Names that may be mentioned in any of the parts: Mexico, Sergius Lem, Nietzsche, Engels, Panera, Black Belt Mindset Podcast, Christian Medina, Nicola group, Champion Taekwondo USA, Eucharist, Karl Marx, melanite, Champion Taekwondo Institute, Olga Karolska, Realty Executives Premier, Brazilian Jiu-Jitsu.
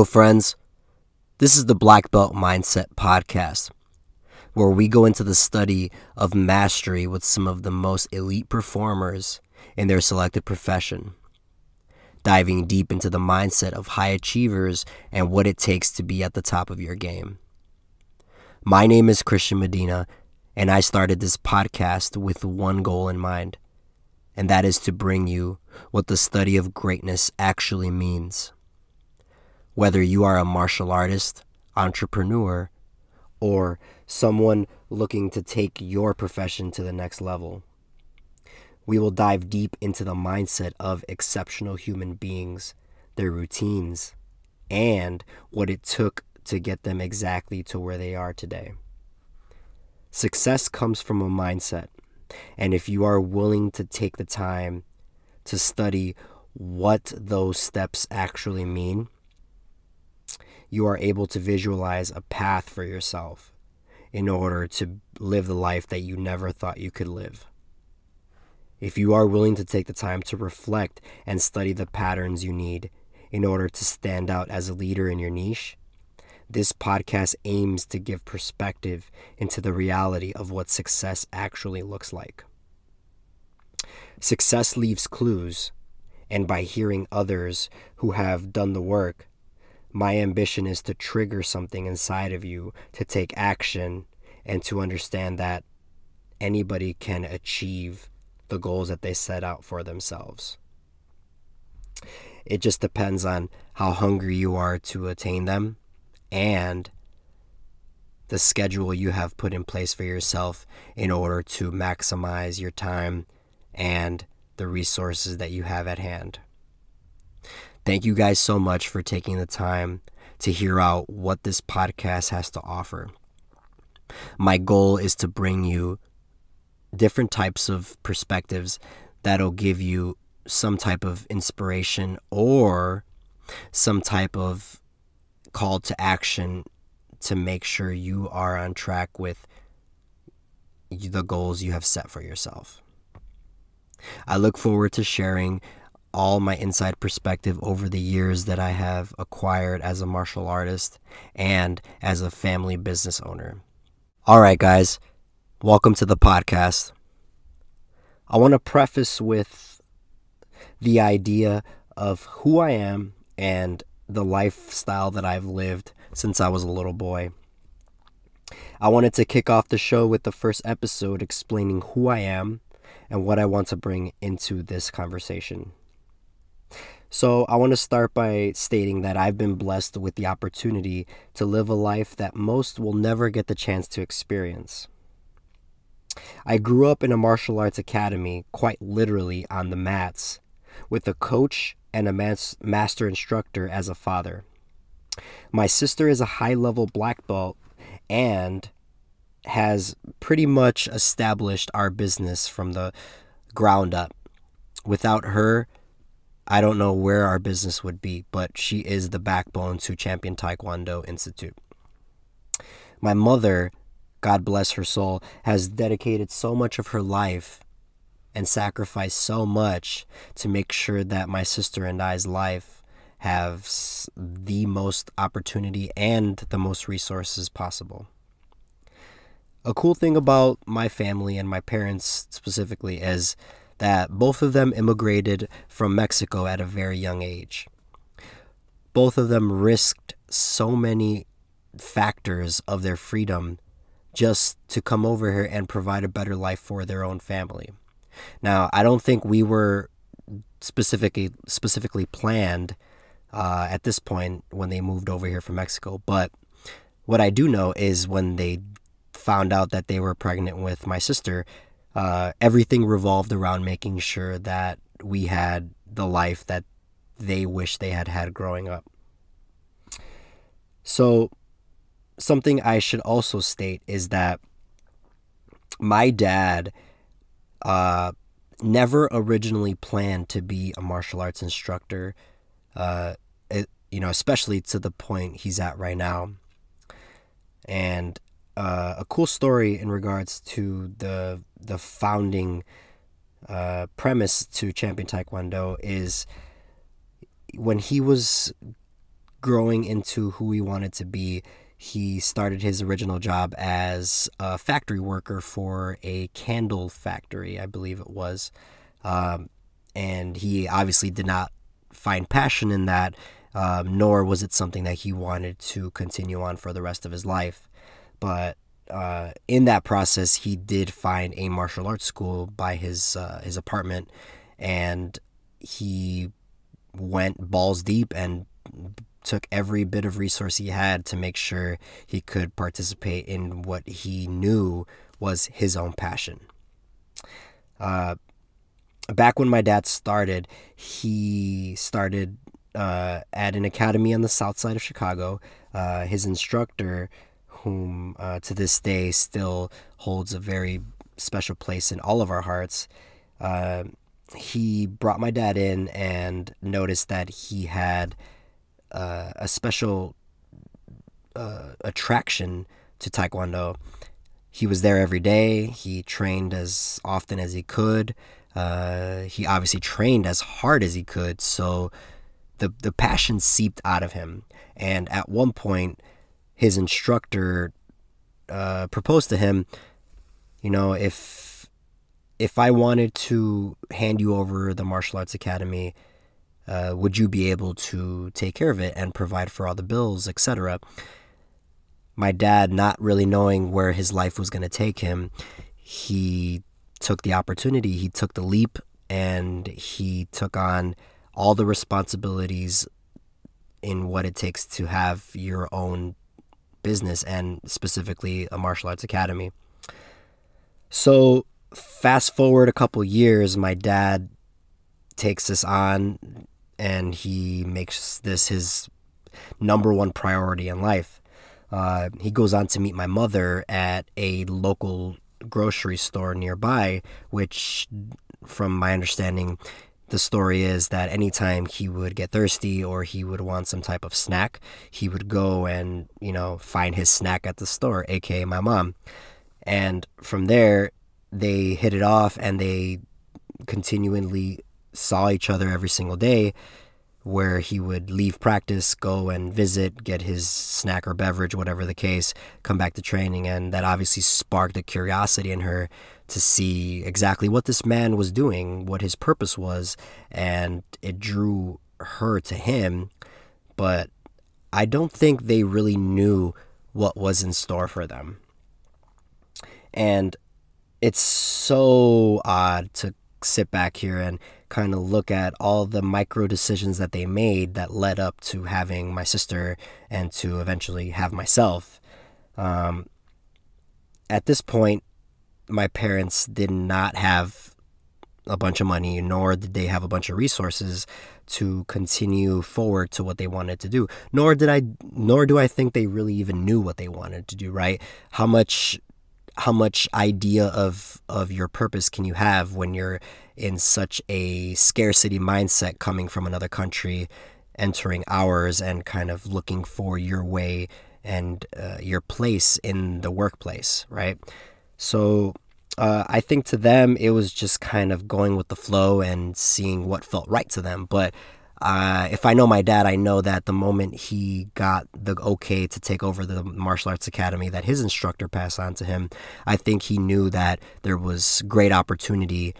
Hello friends, this is the Black Belt Mindset Podcast, where we go into the study of mastery with some of the most elite performers in their selected profession, diving deep into the mindset of high achievers and what it takes to be at the top of your game. My name is Christian Medina, and I started this podcast with one goal in mind, and that is to bring you what the study of greatness actually means. Whether you are a martial artist, entrepreneur, or someone looking to take your profession to the next level, we will dive deep into the mindset of exceptional human beings, their routines, and what it took to get them exactly to where they are today. Success comes from a mindset, and if you are willing to take the time to study what those steps actually mean, you are able to visualize a path for yourself in order to live the life that you never thought you could live. If you are willing to take the time to reflect and study the patterns you need in order to stand out as a leader in your niche, this podcast aims to give perspective into the reality of what success actually looks like. Success leaves clues, and by hearing others who have done the work, my ambition is to trigger something inside of you to take action and to understand that anybody can achieve the goals that they set out for themselves. It just depends on how hungry you are to attain them and the schedule you have put in place for yourself in order to maximize your time and the resources that you have at hand. Thank you guys so much for taking the time to hear out what this podcast has to offer. My goal is to bring you different types of perspectives that'll give you some type of inspiration or some type of call to action to make sure you are on track with the goals you have set for yourself. I look forward to sharing all my inside perspective over the years that I have acquired as a martial artist and as a family business owner. All right, guys, welcome to the podcast. I want to preface with the idea of who I am and the lifestyle that I've lived since I was a little boy. I wanted to kick off the show with the first episode explaining who I am and what I want to bring into this conversation. So I want to start by stating that I've been blessed with the opportunity to live a life that most will never get the chance to experience. I grew up in a martial arts academy, quite literally on the mats, with a coach and a master instructor as a father. My sister is a high-level black belt and has pretty much established our business from the ground up. Without her, I don't know where our business would be, but she is the backbone to Champion Taekwondo Institute. My mother, God bless her soul, has dedicated so much of her life and sacrificed so much to make sure that my sister and I's life have the most opportunity and the most resources possible. A cool thing about my family and my parents specifically is that both of them immigrated from Mexico at a very young age. Both of them risked so many factors of their freedom just to come over here and provide a better life for their own family. Now, I don't think we were specifically planned at this point when they moved over here from Mexico, but what I do know is when they found out that they were pregnant with my sister, everything revolved around making sure that we had the life that they wish they had had growing up. So something I should also state is that my dad never originally planned to be a martial arts instructor, especially to the point he's at right now. And a cool story in regards to the founding premise to Champion Taekwondo is when he was growing into who he wanted to be. He started his original job as a factory worker for a candle factory, I believe it was. And he obviously did not find passion in that, nor was it something that he wanted to continue on for the rest of his life. But in that process, he did find a martial arts school by his apartment, and he went balls deep and took every bit of resource he had to make sure he could participate in what he knew was his own passion. Back when my dad started, he started at an academy on the south side of Chicago. His instructor, whom to this day still holds a very special place in all of our hearts, he brought my dad in and noticed that he had a special attraction to Taekwondo. He was there every day. He trained as often as he could. He obviously trained as hard as he could, so the passion seeped out of him. And at one point, his instructor proposed to him, you know, if I wanted to hand you over the martial arts academy, would you be able to take care of it and provide for all the bills, etc.? My dad, not really knowing where his life was going to take him, he took the opportunity, he took the leap, and he took on all the responsibilities in what it takes to have your own business, and specifically a martial arts academy. So fast forward a couple years, my dad takes this on, and he makes this his number one priority in life. He goes on to meet my mother at a local grocery store nearby, which, from my understanding, the story is that anytime he would get thirsty or he would want some type of snack, he would go and, you know, find his snack at the store, aka my mom. And from there, they hit it off, and they continually saw each other every single day, where he would leave practice, go and visit, get his snack or beverage, whatever the case, come back to training. And that obviously sparked a curiosity in her to see exactly what this man was doing, what his purpose was, and it drew her to him. But I don't think they really knew what was in store for them. And it's so odd to sit back here and kind of look at all the micro decisions that they made that led up to having my sister and to eventually have myself. At this point, my parents did not have a bunch of money, nor did they have a bunch of resources to continue forward to what they wanted to do. Nor do I think they really even knew what they wanted to do, right? How much idea of your purpose can you have when you're in such a scarcity mindset, coming from another country, entering ours, and kind of looking for your way and your place in the workplace, right? So I think to them, it was just kind of going with the flow and seeing what felt right to them. But if I know my dad, I know that the moment he got the okay to take over the martial arts academy that his instructor passed on to him, I think he knew that there was great opportunity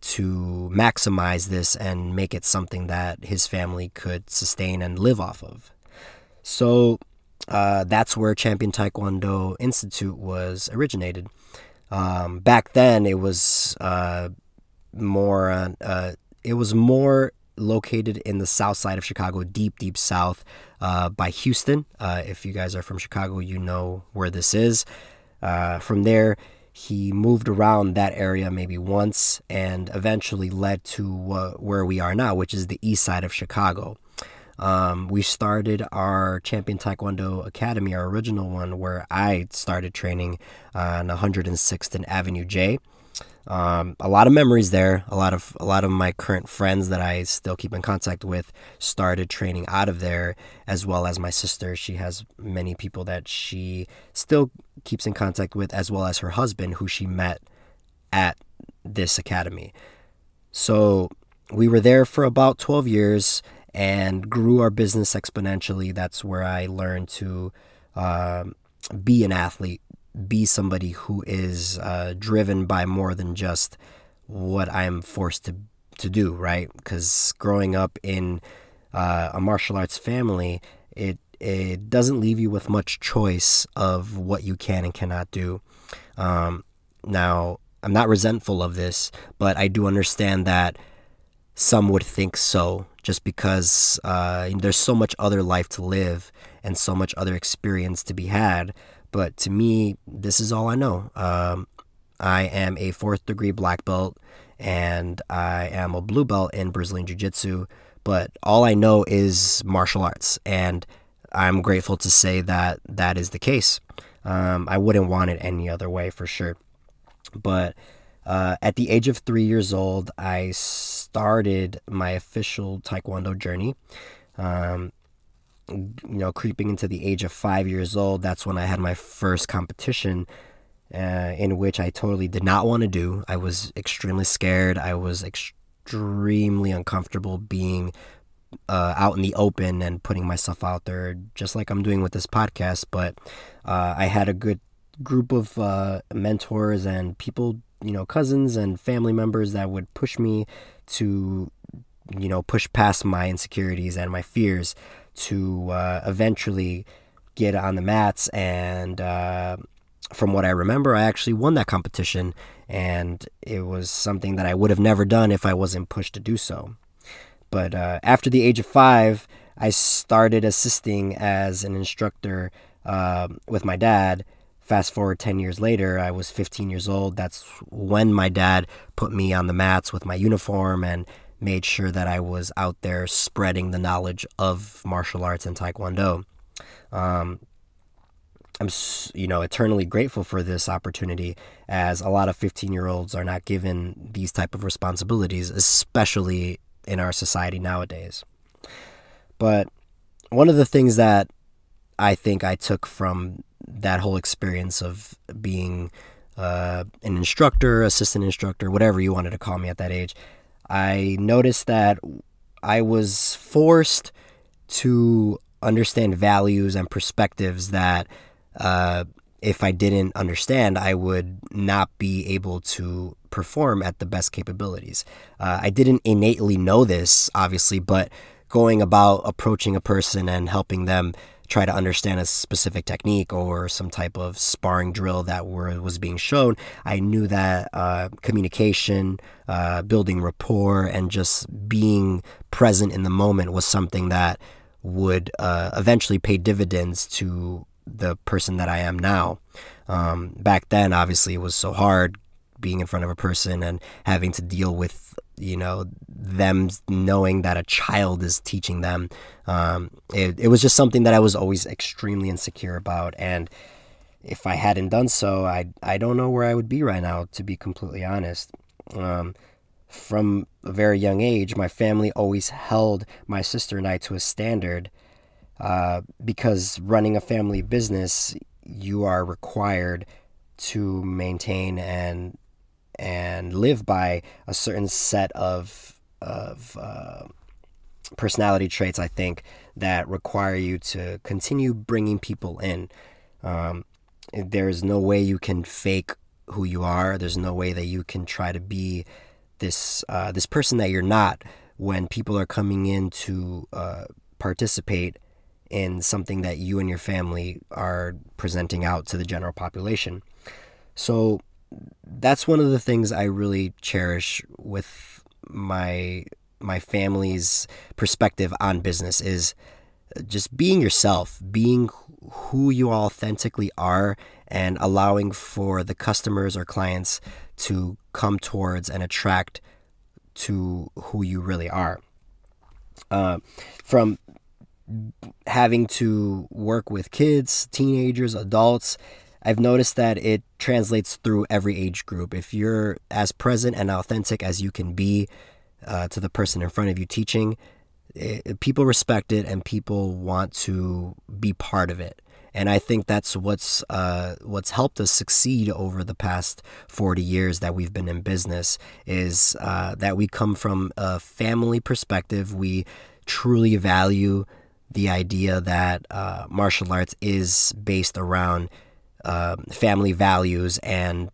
to maximize this and make it something that his family could sustain and live off of. So that's where Champion Taekwondo Institute was originated. Back then, it was more located in the south side of Chicago, deep south, by Houston. If you guys are from Chicago, you know where this is. From there, he moved around that area maybe once, and eventually led to where we are now, which is the east side of Chicago. We started our Champion Taekwondo Academy, our original one, where I started training on 106th and Avenue J. A lot of memories there. A lot of my current friends that I still keep in contact with started training out of there, as well as my sister. She has many people that she still keeps in contact with, as well as her husband, who she met at this academy. So we were there for about 12 years, and grew our business exponentially. That's where I learned to be an athlete, be somebody who is driven by more than just what I'm forced to do, right? Because growing up in a martial arts family, it doesn't leave you with much choice of what you can and cannot do. Now, I'm not resentful of this, but I do understand that some would think so, just because there's so much other life to live and so much other experience to be had. But to me, this is all I know. I am a 4th degree black belt, and I am a blue belt in Brazilian Jiu-Jitsu, but all I know is martial arts, and I'm grateful to say that that is the case. I wouldn't want it any other way for sure. But at the age of 3 years old, I started my official Taekwondo journey. Creeping into the age of 5 years old, that's when I had my first competition, in which I totally did not want to do. I was extremely scared. I was extremely uncomfortable being out in the open and putting myself out there, just like I'm doing with this podcast. But I had a good group of mentors and people, cousins and family members that would push me to, push past my insecurities and my fears to eventually get on the mats. And from what I remember, I actually won that competition, and it was something that I would have never done if I wasn't pushed to do so. But after the age of 5, I started assisting as an instructor with my dad. Fast forward 10 years later, I was 15 years old. That's when my dad put me on the mats with my uniform and made sure that I was out there spreading the knowledge of martial arts and Taekwondo. I'm eternally grateful for this opportunity, as a lot of 15-year-olds are not given these type of responsibilities, especially in our society nowadays. But one of the things that I think I took from that whole experience of being an instructor, assistant instructor, whatever you wanted to call me at that age, I noticed that I was forced to understand values and perspectives that if I didn't understand, I would not be able to perform at the best capabilities. I didn't innately know this, obviously, but going about approaching a person and helping them try to understand a specific technique or some type of sparring drill that was being shown, I knew that communication, building rapport, and just being present in the moment was something that would eventually pay dividends to the person that I am now. Back then, obviously, it was so hard being in front of a person and having to deal with, them knowing that a child is teaching them. It was just something that I was always extremely insecure about. And if I hadn't done so, I don't know where I would be right now, to be completely honest. From a very young age, my family always held my sister and I to a standard, because running a family business, you are required to maintain and live by a certain set of personality traits, I think, that require you to continue bringing people in. There's no way you can fake who you are. There's no way that you can try to be this person that you're not when people are coming in to participate in something that you and your family are presenting out to the general population. So that's one of the things I really cherish with my family's perspective on business, is just being yourself, being who you authentically are, and allowing for the customers or clients to come towards and attract to who you really are. From having to work with kids, teenagers, adults, I've noticed that it translates through every age group. If you're as present and authentic as you can be to the person in front of you teaching, people respect it and people want to be part of it. And I think that's what's helped us succeed over the past 40 years that we've been in business, is that we come from a family perspective. We truly value the idea that martial arts is based around family values and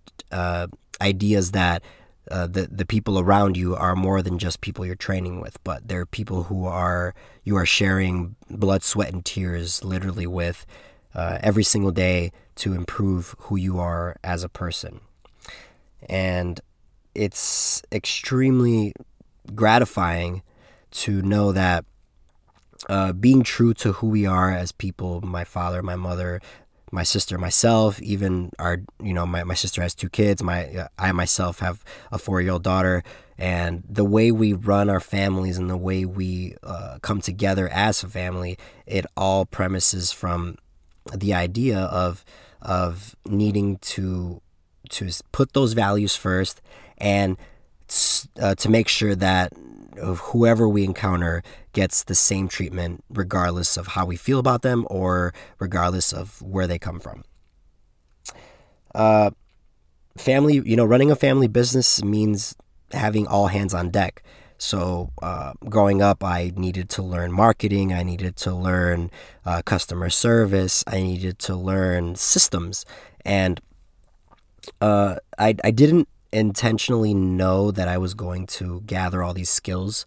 ideas that the people around you are more than just people you're training with, but they're people who are you are sharing blood, sweat, and tears literally with every single day to improve who you are as a person. And it's extremely gratifying to know that being true to who we are as people, my father, my mother, my sister, myself, even our, you know, my sister has two kids. I myself have a 4-year-old daughter, and the way we run our families and the way we come together as a family, it all premises from the idea of needing to put those values first and to make sure that whoever we encounter gets the same treatment regardless of how we feel about them or regardless of where they come from. Family, you know, running a family business means having all hands on deck. So growing up, I needed to learn marketing. I needed to learn customer service. I needed to learn systems. And I didn't intentionally know that I was going to gather all these skills,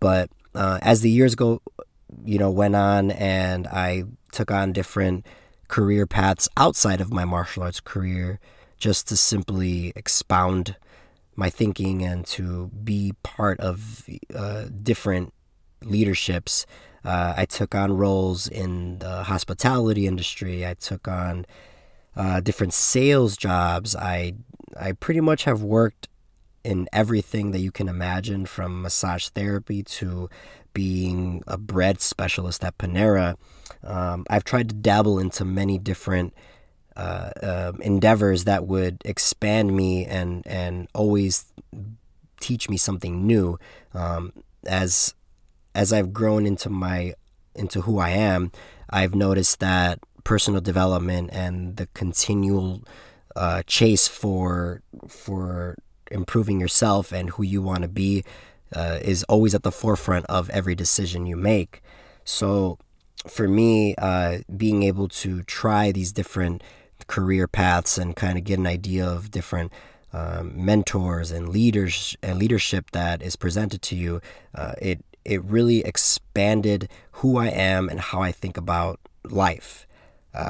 but as the years went on, and I took on different career paths outside of my martial arts career just to simply expound my thinking and to be part of different leaderships. I took on roles in the hospitality industry. I took on different sales jobs. I pretty much have worked in everything that you can imagine, from massage therapy to being a bread specialist at Panera. I've tried to dabble into many different endeavors that would expand me and always teach me something new. As I've grown into who I am, I've noticed that personal development and the continual chase for improving yourself and who you want to be is always at the forefront of every decision you make. So for me, being able to try these different career paths and kind of get an idea of different mentors and leadership that is presented to you, it really expanded who I am and how I think about life.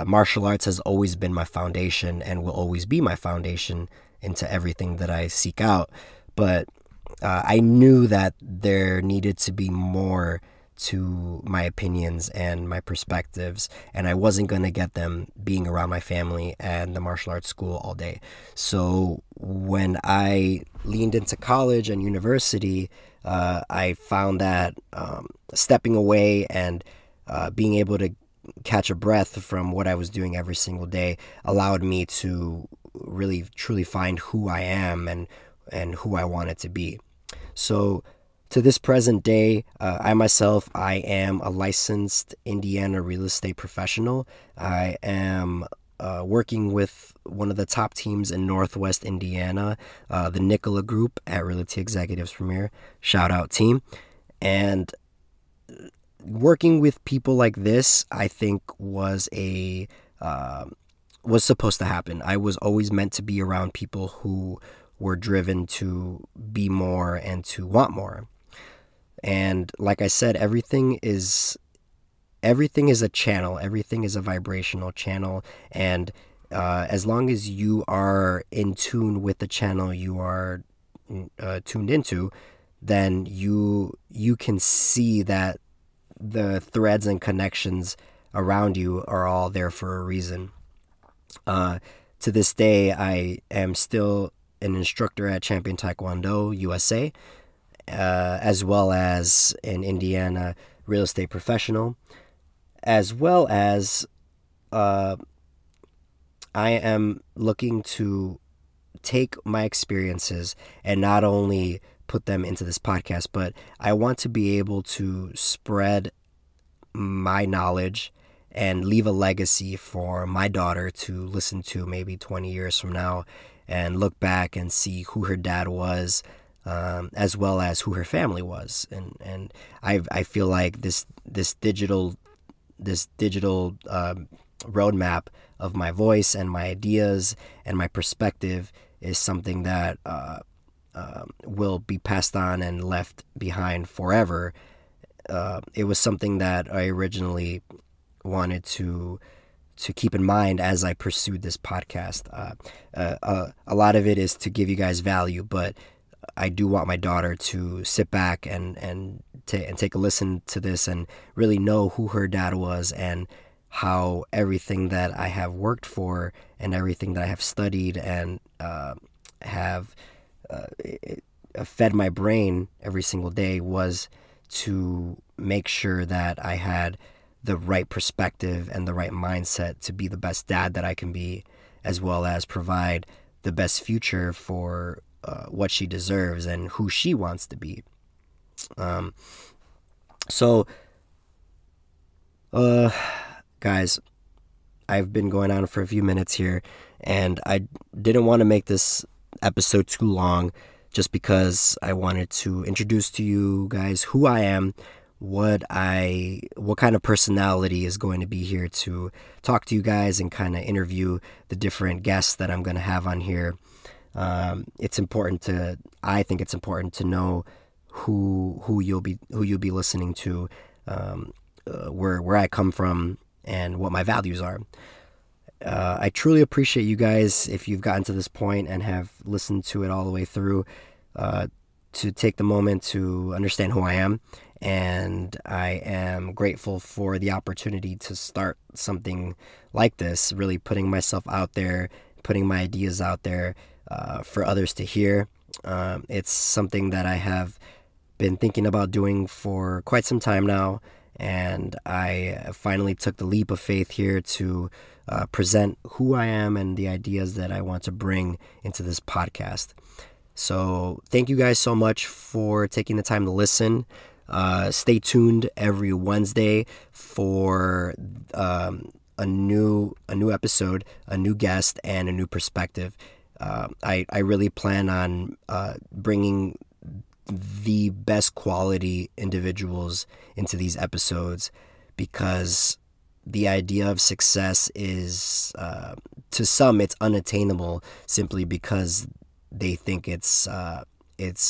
Martial arts has always been my foundation and will always be my foundation into everything that I seek out. But I knew that there needed to be more to my opinions and my perspectives, and I wasn't going to get them being around my family and the martial arts school all day. So when I leaned into college and university, I found that stepping away and being able to catch a breath from what I was doing every single day allowed me to really truly find who I am and who I wanted to be. So to this present day, I am a licensed Indiana real estate professional. I am working with one of the top teams in Northwest Indiana, the Nicola group at Realty Executives Premier. Shout out team. And working with people like this, I think, was supposed to happen. I was always meant to be around people who were driven to be more and to want more. And like I said, everything is a channel. Everything is a vibrational channel. And as long as you are in tune with the channel you are tuned into, then you can see that the threads and connections around you are all there for a reason. To this day, I am still an instructor at Champion Taekwondo USA, as well as an Indiana real estate professional, as well as I am looking to take my experiences and not only put them into this podcast, but I want to be able to spread my knowledge and leave a legacy for my daughter to listen to maybe 20 years from now and look back and see who her dad was, as well as who her family was. And I feel like this digital roadmap of my voice and my ideas and my perspective is something that will be passed on and left behind forever. It was something that I originally wanted to keep in mind as I pursued this podcast. A lot of it is to give you guys value, but I do want my daughter to sit back and take a listen to this and really know who her dad was and how everything that I have worked for and everything that I have studied and have fed my brain every single day was to make sure that I had the right perspective and the right mindset to be the best dad that I can be, as well as provide the best future for what she deserves and who she wants to be. So guys, I've been going on for a few minutes here, and I didn't want to make this episode too long just because I wanted to introduce to you guys who I am, what kind of personality is going to be here to talk to you guys and kind of interview the different guests that I'm going to have on here. I think it's important to know who you'll be listening to, where I come from and what my values are. I truly appreciate you guys if you've gotten to this point and have listened to it all the way through, to take the moment to understand who I am. And I am grateful for the opportunity to start something like this, really putting myself out there, putting my ideas out there for others to hear. It's something that I have been thinking about doing for quite some time now, and I finally took the leap of faith here to present who I am and the ideas that I want to bring into this podcast. So thank you guys so much for taking the time to listen. Stay tuned every Wednesday for a new episode, a new guest, and a new perspective. I really plan on bringing the best quality individuals into these episodes, because the idea of success is, to some, it's unattainable simply because they think it's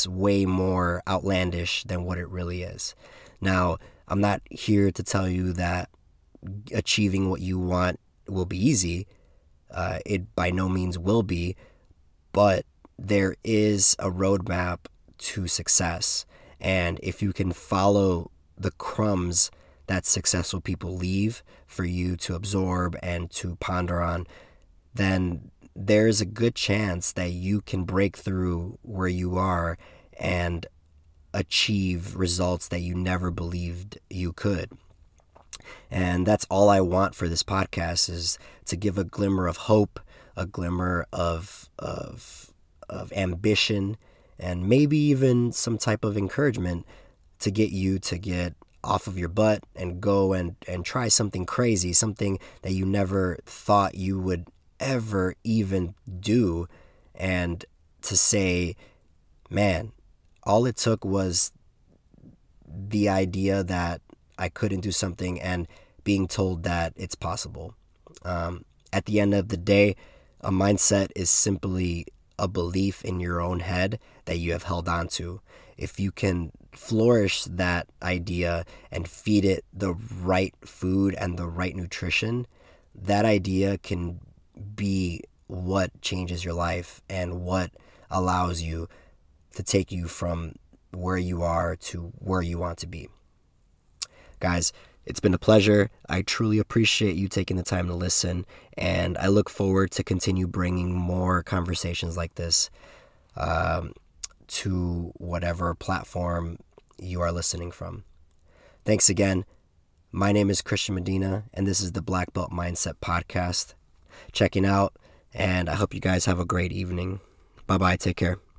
way more outlandish than what it really is. Now, I'm not here to tell you that achieving what you want will be easy. It by no means will be, but there is a roadmap to success. And if you can follow the crumbs that successful people leave for you to absorb and to ponder on, then there's a good chance that you can break through where you are and achieve results that you never believed you could. And that's all I want for this podcast, is to give a glimmer of hope, a glimmer of ambition, and maybe even some type of encouragement to get you to get off of your butt and go and try something crazy, something that you never thought you would ever even do, and to say, man, all it took was the idea that I couldn't do something and being told that it's possible. At the end of the day, a mindset is simply a belief in your own head that you have held on to. If you can flourish that idea and feed it the right food and the right nutrition, that idea can be what changes your life and what allows you to take you from where you are to where you want to be. Guys, it's been a pleasure. I truly appreciate you taking the time to listen, and I look forward to continue bringing more conversations like this to whatever platform you are listening from. Thanks again. My name is Christian Medina, and this is the Black Belt Mindset Podcast. Checking out, and I hope you guys have a great evening. Bye-bye. Take care.